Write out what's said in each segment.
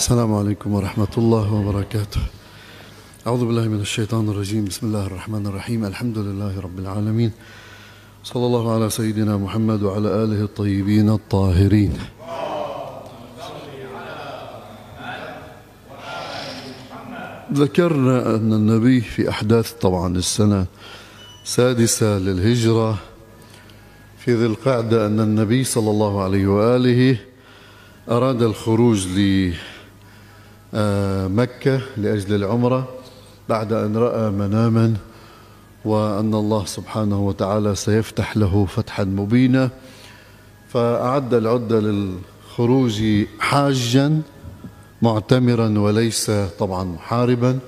السلام عليكم ورحمة الله وبركاته. أعوذ بالله من الشيطان الرجيم، بسم الله الرحمن الرحيم، الحمد لله رب العالمين، صلى الله على سيدنا محمد وعلى آله الطيبين الطاهرين. ذكرنا أن النبي في أحداث طبعا السنة السادسة للهجرة في ذي القعدة أن النبي صلى الله عليه وآله أراد الخروج لمكة لأجل العمرة بعد أن رأى مناما وأن الله سبحانه وتعالى سيفتح له فتحا مبينا، فأعد العدة للخروج حاجا معتمرا وليس طبعا محاربا،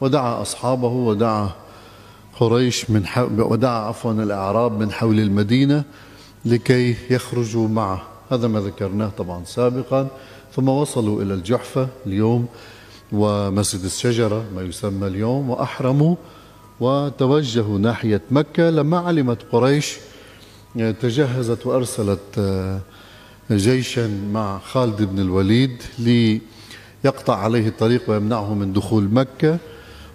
ودعا أصحابه ودعا قريش ودعا الأعراب من حول المدينة لكي يخرجوا معه. هذا ما ذكرناه طبعا سابقا. ثم وصلوا إلى الجحفة اليوم ومسجد الشجرة ما يسمى اليوم، وأحرموا وتوجهوا ناحية مكة. لما علمت قريش تجهزت وأرسلت جيشا مع خالد بن الوليد ليقطع عليه الطريق ويمنعه من دخول مكة،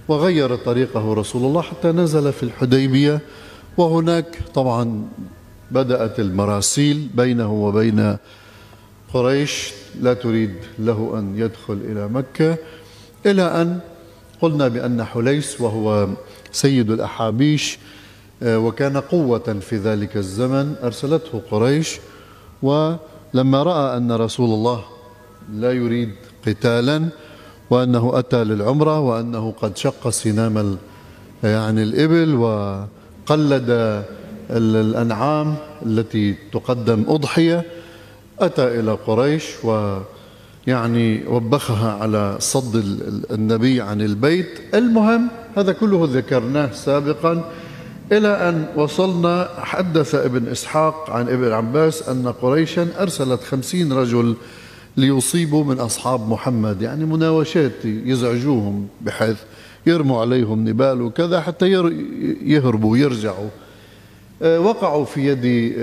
وغير طريقه رسول الله حتى نزل في الحديبية، وهناك طبعا بدأت المراسيل بينه وبين قريش لا تريد له أن يدخل إلى مكة، إلى أن قلنا بأن حليس وهو سيد الأحابيش وكان قوة في ذلك الزمن أرسلته قريش، ولما رأى أن رسول الله لا يريد قتالا وأنه أتى للعمرة وأنه قد شق سنام يعني الإبل وقلد الأنعام التي تقدم أضحية، أتى إلى قريش ويعني وبخها على صد النبي عن البيت. المهم هذا كله ذكرناه سابقا إلى أن وصلنا. حدث ابن إسحاق عن ابن عباس أن قريشا أرسلت 50 رجل ليصيبوا من أصحاب محمد، يعني مناوشات يزعجوهم بحيث يرموا عليهم نبال وكذا حتى يهربوا ويرجعوا. وقعوا في يد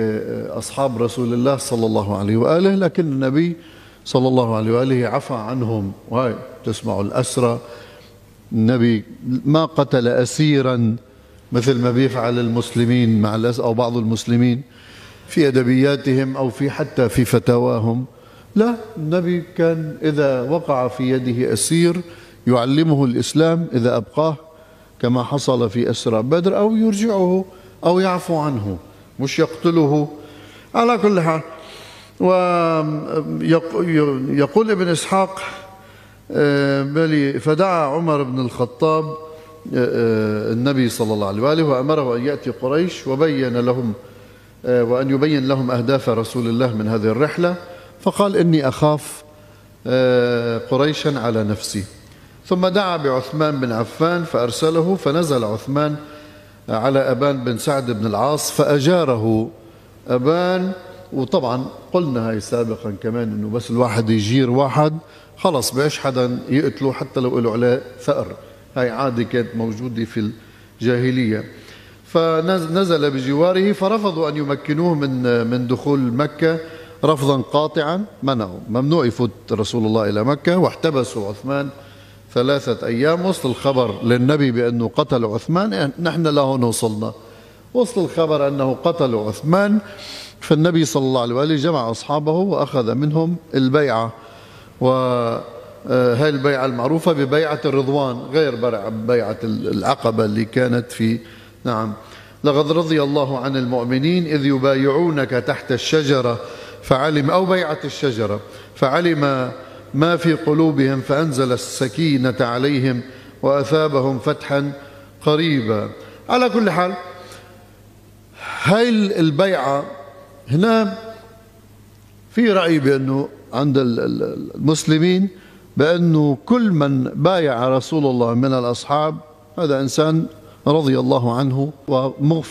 أصحاب رسول الله صلى الله عليه وآله، لكن النبي صلى الله عليه وآله عفى عنهم. وهي تسمعوا الأسرى، النبي ما قتل أسيرا مثل ما بيفعل المسلمين مع أو بعض المسلمين في أدبياتهم أو في حتى في فتاواهم. لا، النبي كان إذا وقع في يده أسير يعلمه الإسلام إذا أبقاه كما حصل في أسرى بدر، أو يرجعه أو يعفو عنه، مش يقتله. على كل حال، ويقول ابن إسحاق فدعا عمر بن الخطاب النبي صلى الله عليه وآله وأمره أن يأتي قريش وبين لهم وأن يبين لهم أهداف رسول الله من هذه الرحلة، فقال إني أخاف قريشا على نفسي. ثم دعا بعثمان بن عفان فأرسله، فنزل عثمان على أبان بن سعد بن العاص فأجاره أبان. وطبعا قلنا هاي سابقا كمان إنه بس الواحد يجير واحد خلص بيش حدا يقتله حتى لو قالوا عليه ثأر، هاي عادة كانت موجودة في الجاهلية. فنزل بجواره فرفضوا أن يمكنوه من دخول مكة رفضا قاطعا، منعوا، ممنوع يفوت رسول الله إلى مكة. واحتبسوا عثمان 3 أيام. وصل الخبر للنبي بأنه قتل عثمان، نحن لهون وصلنا، وصل الخبر أنه قتل عثمان، فالنبي صلى الله عليه وآله جمع أصحابه وأخذ منهم البيعة، وهي البيعة المعروفة ببيعة الرضوان غير بيعة العقبة اللي كانت في نعم. لقد رضي الله عن المؤمنين إذ يبايعونك تحت الشجرة فعلم أو بيعة الشجرة فعلم ما في قلوبهم فأنزل السكينة عليهم وأثابهم فتحا قريبا. على كل حال، هاي البيعة هنا في رأي بأنه عند المسلمين بأنه كل من بايع رسول الله من الأصحاب هذا إنسان رضي الله عنه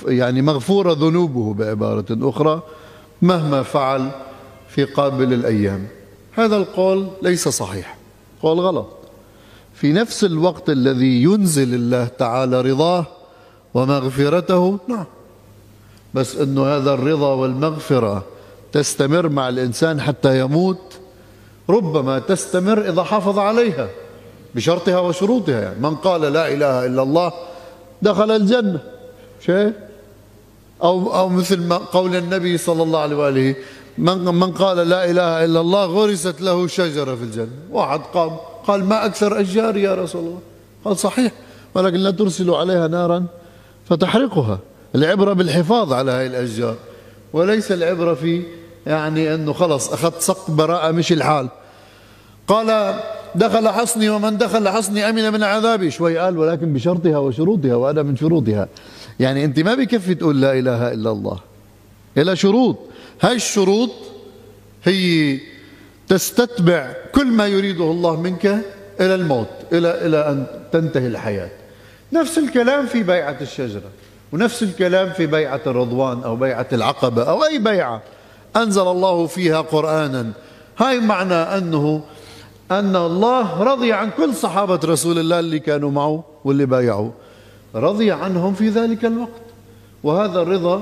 يعني مغفورة ذنوبه بعبارة أخرى مهما فعل في قابل الأيام. هذا القول ليس صحيح، قول غلط. في نفس الوقت الذي ينزل الله تعالى رضاه ومغفرته، نعم، بس أنه هذا الرضا والمغفرة تستمر مع الإنسان حتى يموت ربما تستمر إذا حافظ عليها بشرطها وشروطها. يعني من قال لا إله إلا الله دخل الجنة شيء، أو مثل ما قول النبي صلى الله عليه وآله من قال لا إله إلا الله غرست له شجرة في الجنة. واحد قام قال ما أكثر أشجار يا رسول الله، قال صحيح ولكن لا ترسلوا عليها نارا فتحرقها. العبرة بالحفاظ على هاي الأشجار، وليس العبرة في يعني أنه خلص أخذت سق براءة مش الحال. قال دخل حصني ومن دخل حصني أمن من عذابي، شوي قال ولكن بشرطها وشروطها وأنا من شروطها. يعني أنت ما بكفي تقول لا إله إلا الله، إلا شروط. هاي الشروط هي تستتبع كل ما يريده الله منك إلى الموت، إلى أن تنتهي الحياة. نفس الكلام في بيعة الشجرة، ونفس الكلام في بيعة الرضوان أو بيعة العقبة أو أي بيعة أنزل الله فيها قرآنا. هاي معنى أن الله رضي عن كل صحابة رسول الله اللي كانوا معه واللي بايعوه، رضي عنهم في ذلك الوقت. وهذا الرضا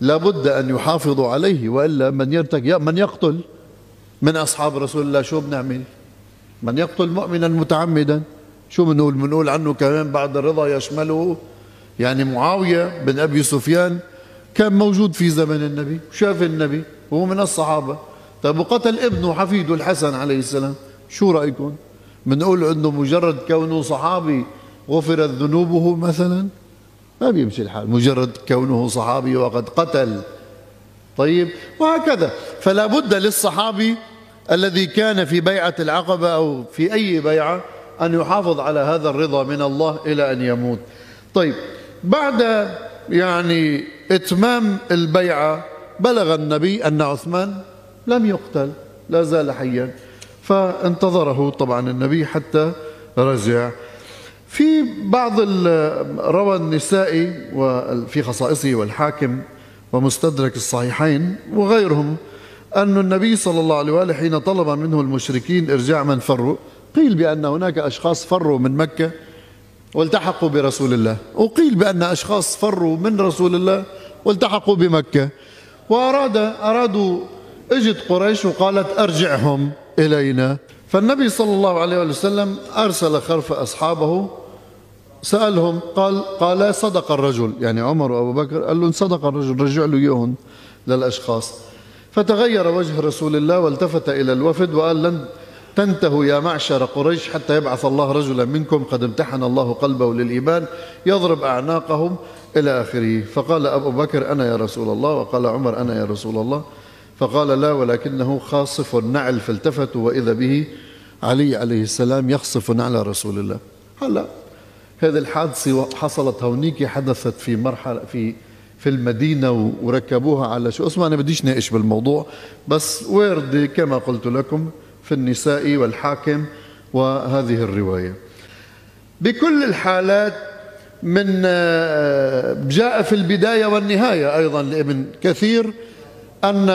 لابد أن يحافظوا عليه، وإلا من يقتل من أصحاب رسول الله شو بنعمل؟ من يقتل مؤمنا متعمدا شو بنقول؟ بنقول عنه كمان بعد الرضا يشمله. يعني معاوية بن أبي سفيان كان موجود في زمن النبي، شاف النبي وهو من الصحابة. طيب وقتل ابنه حفيده الحسن عليه السلام، شو رأيكم؟ بنقول أنه مجرد كونه صحابي غفرت ذنوبه مثلا؟ ما بيمشي الحال مجرد كونه صحابي وقد قتل. طيب وهكذا. فلا بد للصحابي الذي كان في بيعة العقبة أو في أي بيعة أن يحافظ على هذا الرضا من الله إلى أن يموت. طيب بعد يعني إتمام البيعة بلغ النبي أن عثمان لم يقتل، لا زال حيا، فانتظره طبعا النبي حتى رجع. في بعض روى النسائي وفي خصائصه والحاكم ومستدرك الصحيحين وغيرهم أن النبي صلى الله عليه وآله حين طلب منه المشركين إرجاع من فروا، قيل بأن هناك أشخاص فروا من مكة والتحقوا برسول الله، وقيل بأن أشخاص فروا من رسول الله والتحقوا بمكة. أرادوا اجت قريش وقالت أرجعهم إلينا، فالنبي صلى الله عليه وسلم أرسل خلف أصحابه سألهم، قال صدق الرجل، يعني عمر وأبو بكر قال لهم صدق الرجل، رجع له إياهم للأشخاص. فتغير وجه رسول الله والتفت إلى الوفد وقال لن تنتهوا يا معشر قريش حتى يبعث الله رجلا منكم قد امتحن الله قلبه للإيمان يضرب أعناقهم إلى آخره. فقال أبو بكر أنا يا رسول الله، وقال عمر أنا يا رسول الله، فقال لا ولكنه خاصف النعل، فالتفتوا وإذا به علي عليه السلام يخصف نعل رسول الله. هلا هذه الحادثة حصلت هونيكي، حدثت في مرحلة في المدينة وركبوها على شو اسمه، أنا بديش ناقش بالموضوع، بس وارد كما قلت لكم في النساء والحاكم وهذه الرواية. بكل الحالات من جاء في البداية والنهاية أيضا لابن كثير أن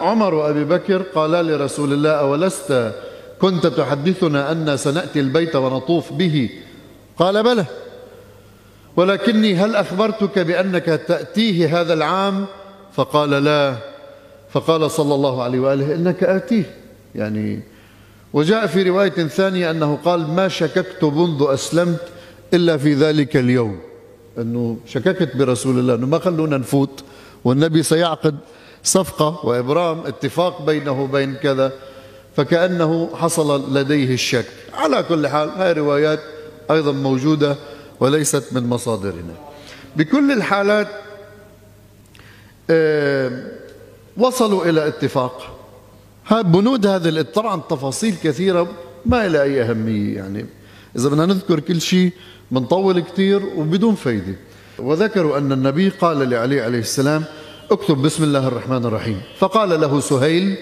عمر وأبي بكر قالا لرسول الله أولست كنت تحدثنا أن سنأتي البيت ونطوف به؟ قال بلى، ولكني هل أخبرتك بأنك تأتيه هذا العام؟ فقال لا. فقال صلى الله عليه وآله إنك آتيه. يعني وجاء في رواية ثانية أنه قال ما شككت منذ أسلمت إلا في ذلك اليوم، أنه شككت برسول الله أنه ما خلونا نفوت والنبي سيعقد صفقة وإبرام اتفاق بينه وبين كذا، فكأنه حصل لديه الشك. على كل حال هاي روايات أيضا موجودة وليست من مصادرنا. بكل الحالات وصلوا إلى اتفاق. بنود هذا طبعا تفاصيل كثيرة ما لها أي أهمية، يعني إذا بدنا نذكر كل شيء بنطول كثير وبدون فايدة. وذكروا أن النبي قال لعلي عليه السلام اكتب بسم الله الرحمن الرحيم، فقال له سهيل،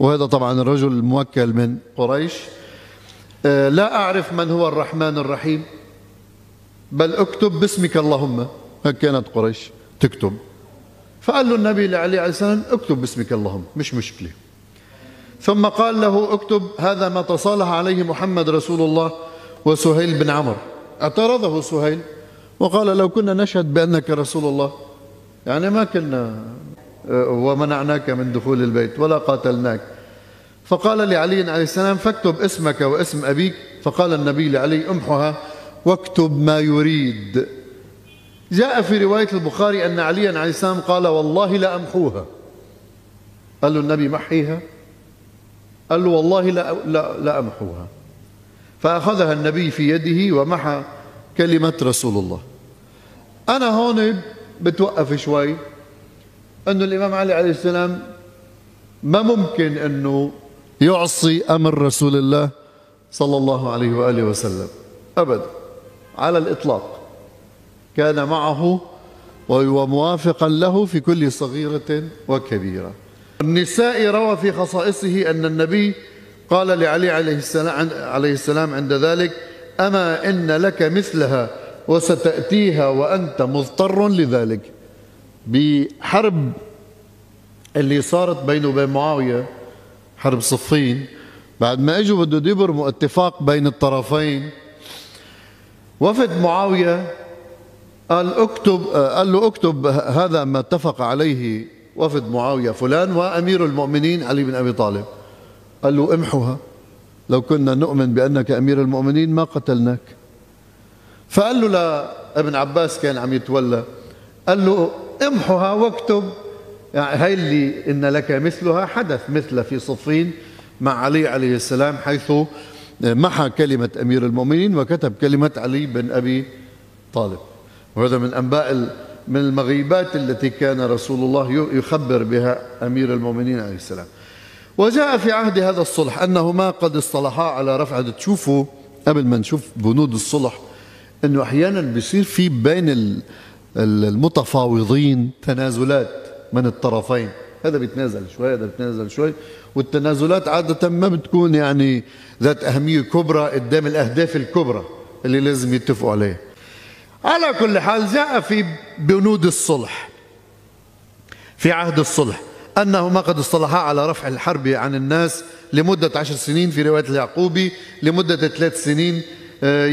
وهذا طبعا الرجل الموكل من قريش، لا أعرف من هو الرحمن الرحيم بل اكتب باسمك اللهم. هكذا كانت قريش تكتب. فقال له النبي لعلي عليه السلام اكتب باسمك اللهم، مش مشكلة. ثم قال له اكتب هذا ما تصالح عليه محمد رسول الله وسهيل بن عمرو. اعترضه سهيل وقال لو كنا نشهد بأنك رسول الله يعني ما كنا ومنعناك من دخول البيت ولا قاتلناك. فقال لعلي عليه السلام: فاكتب اسمك واسم أبيك. فقال النبي لعلي: امحها واكتب ما يريد. جاء في رواية البخاري أن عليا عليه السلام قال: والله لا أمحوها. قال له النبي: محيها. قال له: والله لا أمحوها. فأخذها النبي في يده ومحى كلمة رسول الله. أنا هون بتوقف شوي، أنه الإمام علي عليه السلام ما ممكن أنه يعصي أمر رسول الله صلى الله عليه وآله وسلم أبدا على الإطلاق، كان معه وهو موافقا له في كل صغيرة وكبيرة. النساء روى في خصائصه أن النبي قال لعلي عليه السلام عند ذلك: أما إن لك مثلها وستأتيها وأنت مضطر لذلك. بحرب اللي صارت بينه وبين معاوية، حرب صفين، بعد ما اجوا بده يبرموا اتفاق بين الطرفين، وفد معاوية قال له اكتب هذا ما اتفق عليه وفد معاوية فلان وأمير المؤمنين علي بن أبي طالب. قال له: امحوها، لو كنا نؤمن بأنك أمير المؤمنين ما قتلناك. فقال له لابن عباس، كان عم يتولى، قال له: امحوها واكتب هاي اللي إن لك مثلها. حدث مثل في صفين مع علي عليه السلام، حيث محى كلمة أمير المؤمنين وكتب كلمة علي بن أبي طالب. وهذا من أنباء، من المغيبات التي كان رسول الله يخبر بها أمير المؤمنين عليه السلام. وجاء في عهد هذا الصلح أنهما قد اصطلحا على رفع. تشوفوا قبل ما نشوف بنود الصلح أنه أحيانا بيصير في بين المتفاوضين تنازلات من الطرفين، هذا بيتنازل شوي هذا بيتنازل شوي، والتنازلات عادة ما بتكون يعني ذات أهمية كبرى قدام الأهداف الكبرى اللي لازم يتفقوا عليها. على كل حال جاء في بنود الصلح في عهد الصلح أنهما قد اصطلحا على رفع الحرب عن الناس لمدة 10 سنين في رواية اليعقوبي، لمدة 3 سنين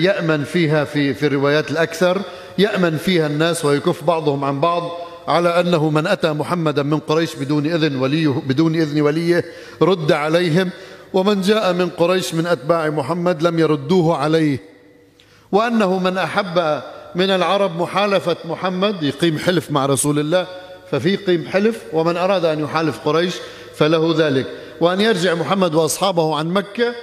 يأمن فيها في الروايات الأكثر، يأمن فيها الناس ويكف بعضهم عن بعض، على أنه من أتى محمدا من قريش بدون إذن وليه رد عليهم، ومن جاء من قريش من أتباع محمد لم يردوه عليه، وأنه من أحب من العرب محالفة محمد يقيم حلف مع رسول الله ففي قيم حلف، ومن أراد أن يحالف قريش فله ذلك، وأن يرجع محمد وأصحابه عن مكة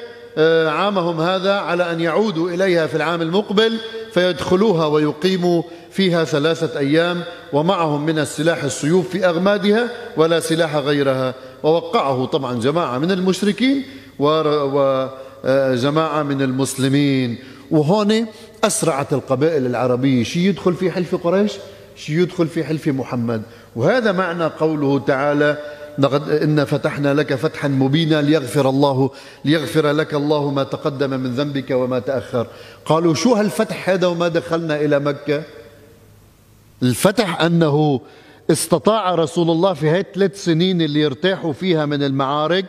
عامهم هذا على أن يعودوا إليها في العام المقبل فيدخلوها ويقيموا فيها 3 أيام ومعهم من السلاح السيوف في أغمادها ولا سلاح غيرها. ووقعه طبعا جماعة من المشركين وجماعة من المسلمين، وهون أسرعت القبائل العربية، شي يدخل في حلف قريش شي يدخل في حلف محمد. وهذا معنى قوله تعالى: لقد إن فتحنا لك فتحا مبينا ليغفر لك الله ما تقدم من ذنبك وما تأخر. قالوا: شو هالفتح هذا وما دخلنا إلى مكة؟ الفتح أنه استطاع رسول الله في هاي 3 سنين اللي يرتاحوا فيها من المعارك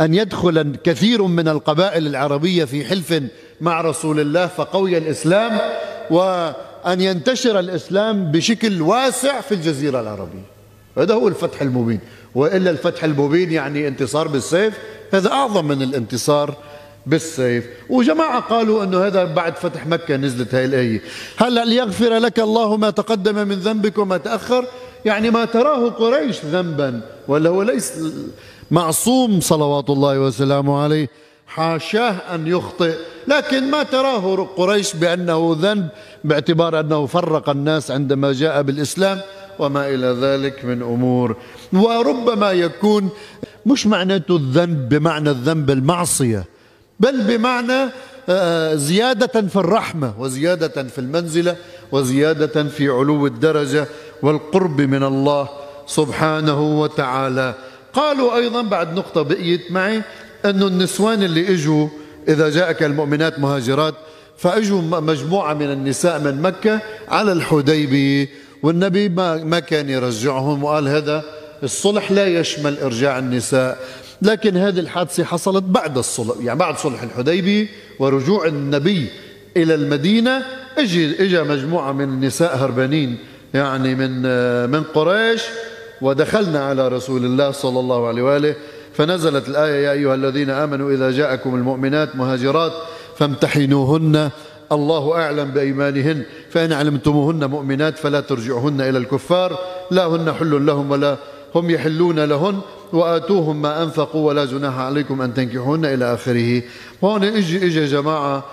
أن يدخل كثير من القبائل العربية في حلف مع رسول الله فقوي الإسلام، وأن ينتشر الإسلام بشكل واسع في الجزيرة العربية. هذا هو الفتح المبين، وإلا الفتح المبين يعني انتصار بالسيف، هذا أعظم من الانتصار بالسيف. وجماعة قالوا أنه هذا بعد فتح مكة نزلت هاي الآية. هلأ ليغفر لك الله ما تقدم من ذنبك وما تأخر، يعني ما تراه قريش ذنبا، ولا هو ليس معصوم صلوات الله وسلامه عليه، حاشاه أن يخطئ، لكن ما تراه قريش بأنه ذنب باعتبار أنه فرق الناس عندما جاء بالإسلام وما إلى ذلك من أمور. وربما يكون مش معناته الذنب بمعنى الذنب المعصية، بل بمعنى زيادة في الرحمة وزيادة في المنزلة وزيادة في علو الدرجة والقرب من الله سبحانه وتعالى. قالوا أيضا بعد نقطة بقيت معي، أنه النسوان اللي إجوا: إذا جاءك المؤمنات مهاجرات، فأجوا مجموعة من النساء من مكة على الحديبية، والنبي ما كان يرجعهم، وقال هذا الصلح لا يشمل إرجاع النساء. لكن هذه الحادثة حصلت بعد الصلح، يعني بعد صلح الحديبية ورجوع النبي إلى المدينة، إجا مجموعة من النساء هربانين يعني من قريش، ودخلنا على رسول الله صلى الله عليه وآله فنزلت الآية: يا أيها الذين آمنوا إذا جاءكم المؤمنات مهاجرات فامتحنوهن الله أعلم بإيمانهن فإن علمتموهن مؤمنات فلا ترجعهن إلى الكفار لا هن حل لهم ولا هم يحلون لهن وآتوهم ما أنفقوا ولا جناح عليكم أن تنكحوهن إلى آخره. وهون إجا جماعة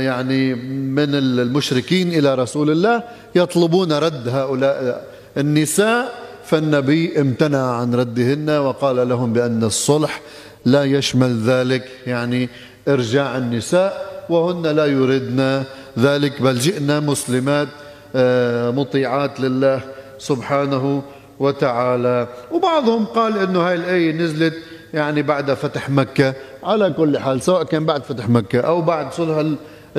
يعني من المشركين إلى رسول الله يطلبون رد هؤلاء النساء، فالنبي امتنع عن ردهن وقال لهم بأن الصلح لا يشمل ذلك، يعني إرجاع النساء، وهن لا يردن ذلك، بل جئنا مسلمات مطيعات لله سبحانه وتعالى. وبعضهم قال أنه هاي الآية نزلت يعني بعد فتح مكة. على كل حال سواء كان بعد فتح مكة أو بعد صلح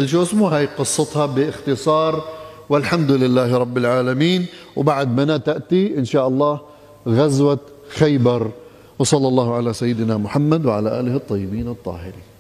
شو اسمه، هاي قصتها باختصار والحمد لله رب العالمين. وبعد منا تأتي إن شاء الله غزوة خيبر. وصلى الله على سيدنا محمد وعلى آله الطيبين الطاهرين.